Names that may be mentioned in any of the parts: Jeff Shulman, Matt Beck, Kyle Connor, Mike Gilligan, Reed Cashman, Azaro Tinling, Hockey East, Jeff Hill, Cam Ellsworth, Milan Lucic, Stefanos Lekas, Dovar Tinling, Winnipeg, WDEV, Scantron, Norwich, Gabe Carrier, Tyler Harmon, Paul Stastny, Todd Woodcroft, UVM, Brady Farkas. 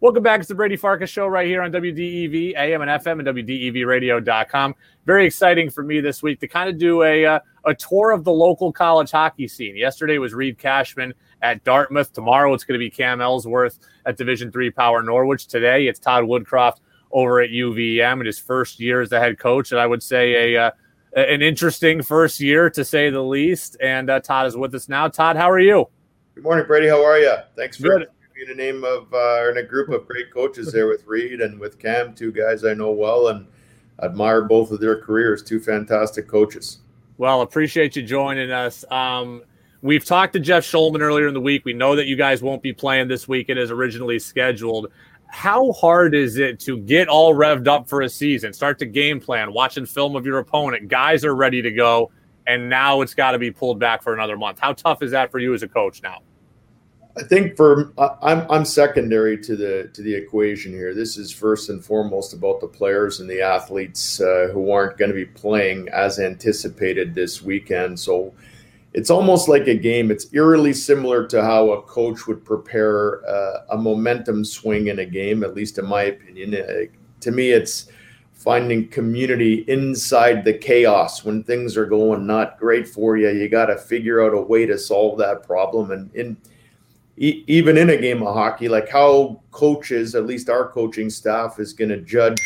Welcome back. It's the Brady Farkas Show right here on WDEV, AM and FM, and WDEVradio.com. Very exciting for me this week to kind of do a tour of the local college hockey scene. Yesterday was Reed Cashman at Dartmouth. Tomorrow it's going to be Cam Ellsworth at Division III Power Norwich. Today it's Todd Woodcroft over at UVM in his first year as the head coach, and I would say an interesting first year to say the least. And Todd is with us now. Todd, how are you? Good morning, Brady. How are you? Thanks for in the name of and a group of great coaches there with Reed and with Cam, two guys I know well and admire both of their careers, two fantastic coaches. Well, appreciate you joining us. We've talked to Jeff Shulman earlier in the week. We know that you guys won't be playing this weekend as originally scheduled. How hard is it to get all revved up for a season, start to game plan, watching film of your opponent? Guys are ready to go, and now it's got to be pulled back for another month. How tough is that for you as a coach now? I think I'm secondary to the equation here. This is first and foremost about the players and the athletes who aren't going to be playing as anticipated this weekend. So it's almost like a game. It's eerily similar to how a coach would prepare a momentum swing in a game, at least in my opinion. To me, it's finding community inside the chaos. When things are going not great for you, you got to figure out a way to solve that problem. And even in a game of hockey, like how coaches, at least our coaching staff, is going to judge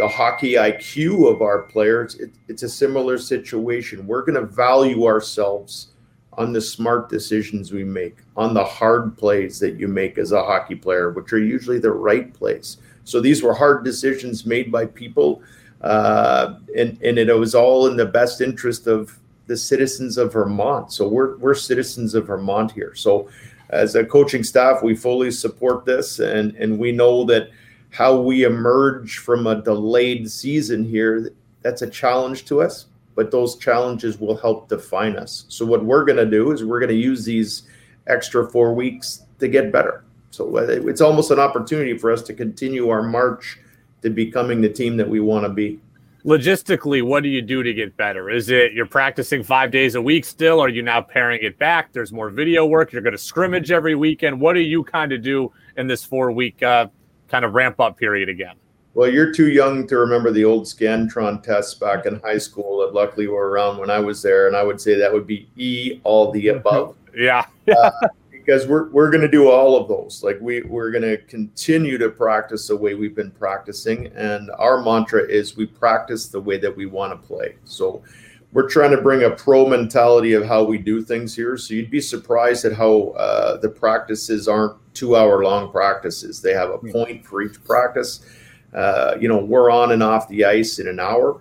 the hockey IQ of our players, it's a similar situation. We're going to value ourselves on the smart decisions we make, on the hard plays that you make as a hockey player, which are usually the right plays. So these were hard decisions made by people, and it was all in the best interest of the citizens of Vermont. So we're citizens of Vermont here. So as a coaching staff, we fully support this, and we know that how we emerge from a delayed season here, that's a challenge to us, but those challenges will help define us. So what we're going to do is we're going to use these extra 4 weeks to get better. So it's almost an opportunity for us to continue our march to becoming the team that we want to be. Logistically, what do you do to get better? Is it you're practicing 5 days a week still? Are you now paring it back? There's more video work. You're going to scrimmage every weekend. What do you kind of do in this 4 week kind of ramp up period again? Well, you're too young to remember the old Scantron tests back in high school that luckily were around when I was there. And I would say that would be E, all the above. Yeah. Because we're going to do all of those. Like we're going to continue to practice the way we've been practicing. And our mantra is we practice the way that we want to play. So we're trying to bring a pro mentality of how we do things here. So you'd be surprised at how the practices aren't 2-hour-long practices. They have a point for each practice. We're on and off the ice in an hour.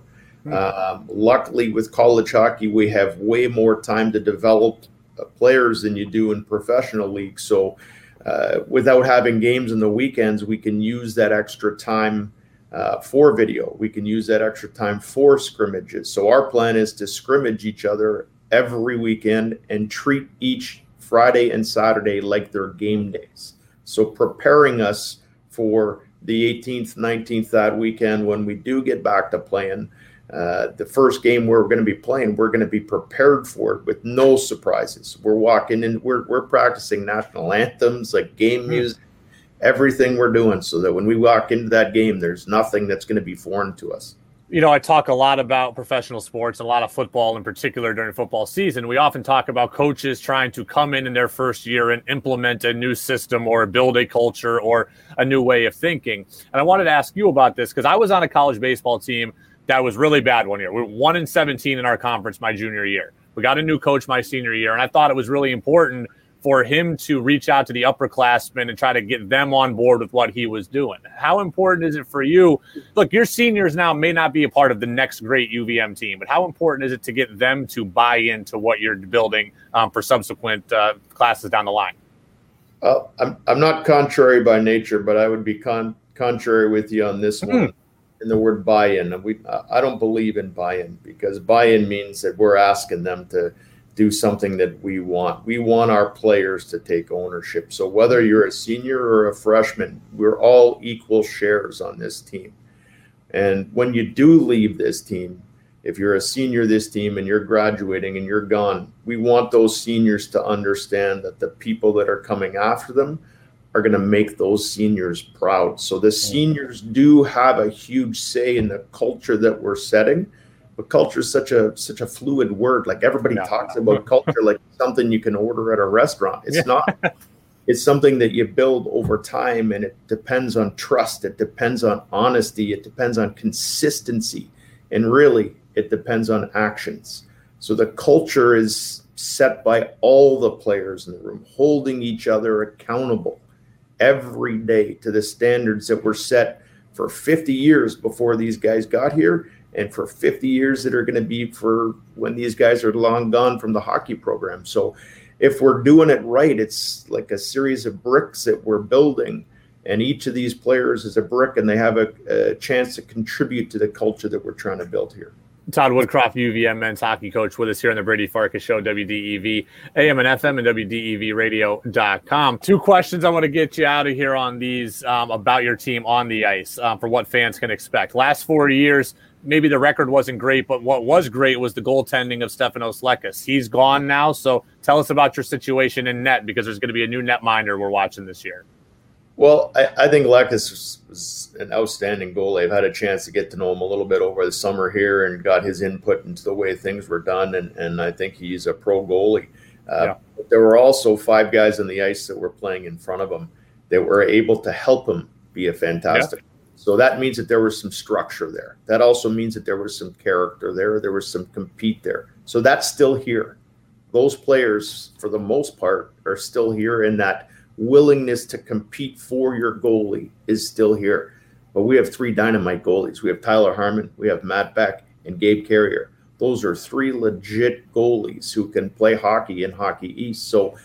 Luckily, with college hockey, we have way more time to develop players than you do in professional leagues. So without having games on the weekends, we can use that extra time for video. We can use that extra time for scrimmages. So our plan is to scrimmage each other every weekend and treat each Friday and Saturday like they're game days. So preparing us for the 18th, 19th that weekend when we do get back to playing. The first game we're going to be playing, we're going to be prepared for it with no surprises. We're walking in, we're practicing national anthems, like game music, everything we're doing, so that when we walk into that game, there's nothing that's going to be foreign to us. You know, I talk a lot about professional sports, a lot of football in particular during football season. We often talk about coaches trying to come in their first year and implement a new system or build a culture or a new way of thinking. And I wanted to ask you about this because I was on a college baseball team that was really bad one year. We were 1-17 in our conference my junior year. We got a new coach my senior year, and I thought it was really important for him to reach out to the upperclassmen and try to get them on board with what he was doing. How important is it for you? Look, your seniors now may not be a part of the next great UVM team, but how important is it to get them to buy into what you're building for subsequent classes down the line? I'm not contrary by nature, but I would be contrary with you on this one. In the word buy-in. I don't believe in buy-in, because buy-in means that we're asking them to do something that we want. We want our players to take ownership. So whether you're a senior or a freshman, we're all equal shares on this team. And when you do leave this team, if you're a senior this team and you're graduating and you're gone, we want those seniors to understand that the people that are coming after them are going to make those seniors proud. So the seniors do have a huge say in the culture that we're setting. But culture is such a fluid word. Like everybody talks about culture like something you can order at a restaurant. It's not. It's something that you build over time, and it depends on trust. It depends on honesty. It depends on consistency. And really, it depends on actions. So the culture is set by all the players in the room, holding each other accountable every day to the standards that were set for 50 years before these guys got here, and for 50 years that are going to be for when these guys are long gone from the hockey program. So if we're doing it right, it's like a series of bricks that we're building, and each of these players is a brick, and they have a chance to contribute to the culture that we're trying to build here. Todd Woodcroft, UVM men's hockey coach, with us here on the Brady Farkas Show, WDEV, AM and FM, and WDEVradio.com. Two questions I want to get you out of here on these about your team on the ice for what fans can expect. Last 4 years, maybe the record wasn't great, but what was great was the goaltending of Stefanos Lekas. He's gone now, so tell us about your situation in net, because there's going to be a new netminder we're watching this year. Well, I think Lekas was an outstanding goalie. I've had a chance to get to know him a little bit over the summer here and got his input into the way things were done, and I think he's a pro goalie. But there were also five guys on the ice that were playing in front of him that were able to help him be a fantastic. So that means that there was some structure there. That also means that there was some character there. There was some compete there. So that's still here. Those players, for the most part, are still here in that willingness to compete for your goalie is still here. But we have three dynamite goalies. We have Tyler Harmon, we have Matt Beck, and Gabe Carrier. Those are three legit goalies who can play hockey in Hockey East. So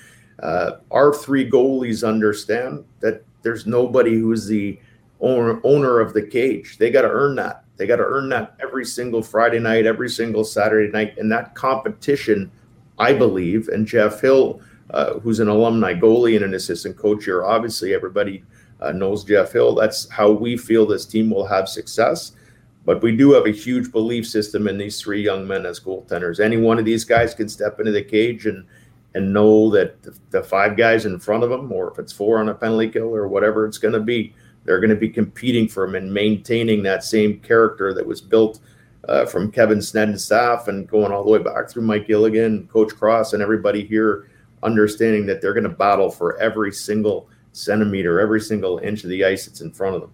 our three goalies understand that there's nobody who's the owner of the cage. They got to earn that. They got to earn that every single Friday night, every single Saturday night. And that competition, I believe, and Jeff Hill, who's an alumni goalie and an assistant coach here. Obviously, everybody knows Jeff Hill. That's how we feel this team will have success. But we do have a huge belief system in these three young men as goaltenders. Any one of these guys can step into the cage and know that the five guys in front of them, or if it's four on a penalty kill or whatever it's going to be, they're going to be competing for them and maintaining that same character that was built from Kevin Snedden's staff and going all the way back through Mike Gilligan, Coach Cross, and everybody here, understanding that they're going to battle for every single centimeter, every single inch of the ice that's in front of them.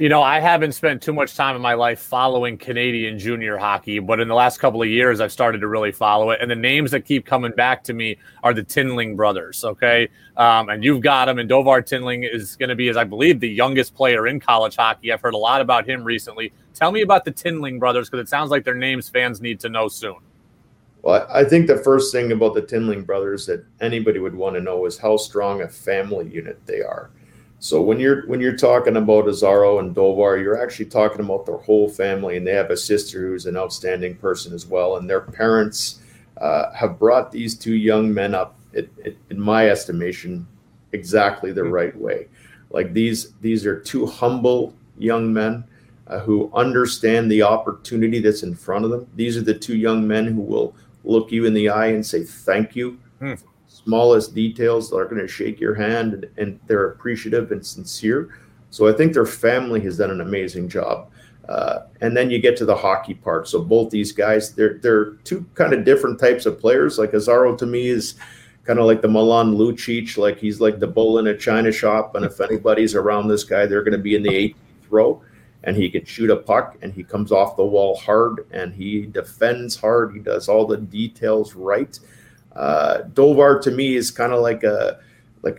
You know, I haven't spent too much time in my life following Canadian junior hockey, but in the last couple of years, I've started to really follow it. And the names that keep coming back to me are the Tinling brothers, okay? And you've got them, and Dovar Tinling is going to be, as I believe, the youngest player in college hockey. I've heard a lot about him recently. Tell me about the Tinling brothers, because it sounds like their names fans need to know soon. Well, I think the first thing about the Tinling brothers that anybody would want to know is how strong a family unit they are. So when you're talking about Azaro and Dovar, you're actually talking about their whole family, and they have a sister who's an outstanding person as well. And their parents have brought these two young men up, in my estimation, exactly the right way. Like these are two humble young men who understand the opportunity that's in front of them. These are the two young men who will look you in the eye and say thank you. Smallest details, they're going to shake your hand, and they're appreciative and sincere. So I think their family has done an amazing job. And then you get to the hockey part. So both these guys, they're two kind of different types of players. Like Azaro, to me, is kind of like the Milan Lucic. Like he's like the bull in a china shop, and if anybody's around this guy, they're going to be in the 18th row. And he can shoot a puck, and he comes off the wall hard, and he defends hard. He does all the details right. Dovar, to me, is kind of like a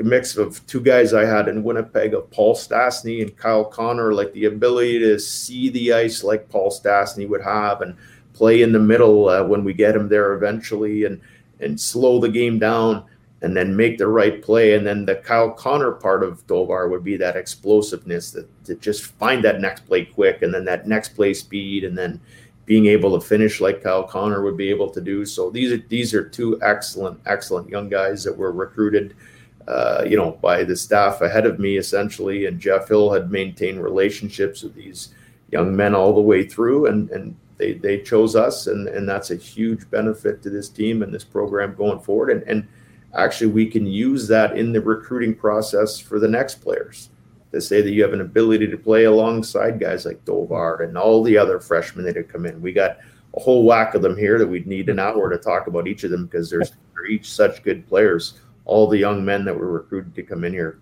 mix of two guys I had in Winnipeg of Paul Stastny and Kyle Connor, like the ability to see the ice like Paul Stastny would have and play in the middle when we get him there eventually and slow the game down and then make the right play. And then the Kyle Connor part of Dovar would be that explosiveness, to just find that next play quick, and then that next play speed, and then being able to finish like Kyle Connor would be able to do. So these are two excellent, excellent young guys that were recruited, by the staff ahead of me, essentially. And Jeff Hill had maintained relationships with these young men all the way through, and they chose us, and that's a huge benefit to this team and this program going forward. And actually we can use that in the recruiting process for the next players. They say that you have an ability to play alongside guys like Dovar and all the other freshmen that have come in. We got a whole whack of them here that we'd need an hour to talk about each of them, because they're each such good players, all the young men that were recruited to come in here.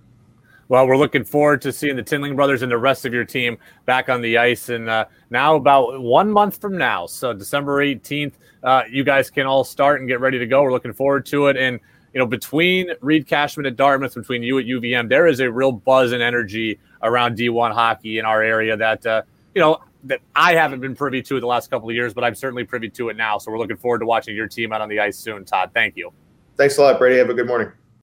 Well, we're looking forward to seeing the Tinling brothers and the rest of your team back on the ice. And now about 1 month from now, so December 18th, you guys can all start and get ready to go. We're looking forward to it. And, you know, between Reed Cashman at Dartmouth, between you at UVM, there is a real buzz and energy around D1 hockey in our area that, you know, that I haven't been privy to the last couple of years, but I'm certainly privy to it now. So we're looking forward to watching your team out on the ice soon, Todd. Thank you. Thanks a lot, Brady. Have a good morning.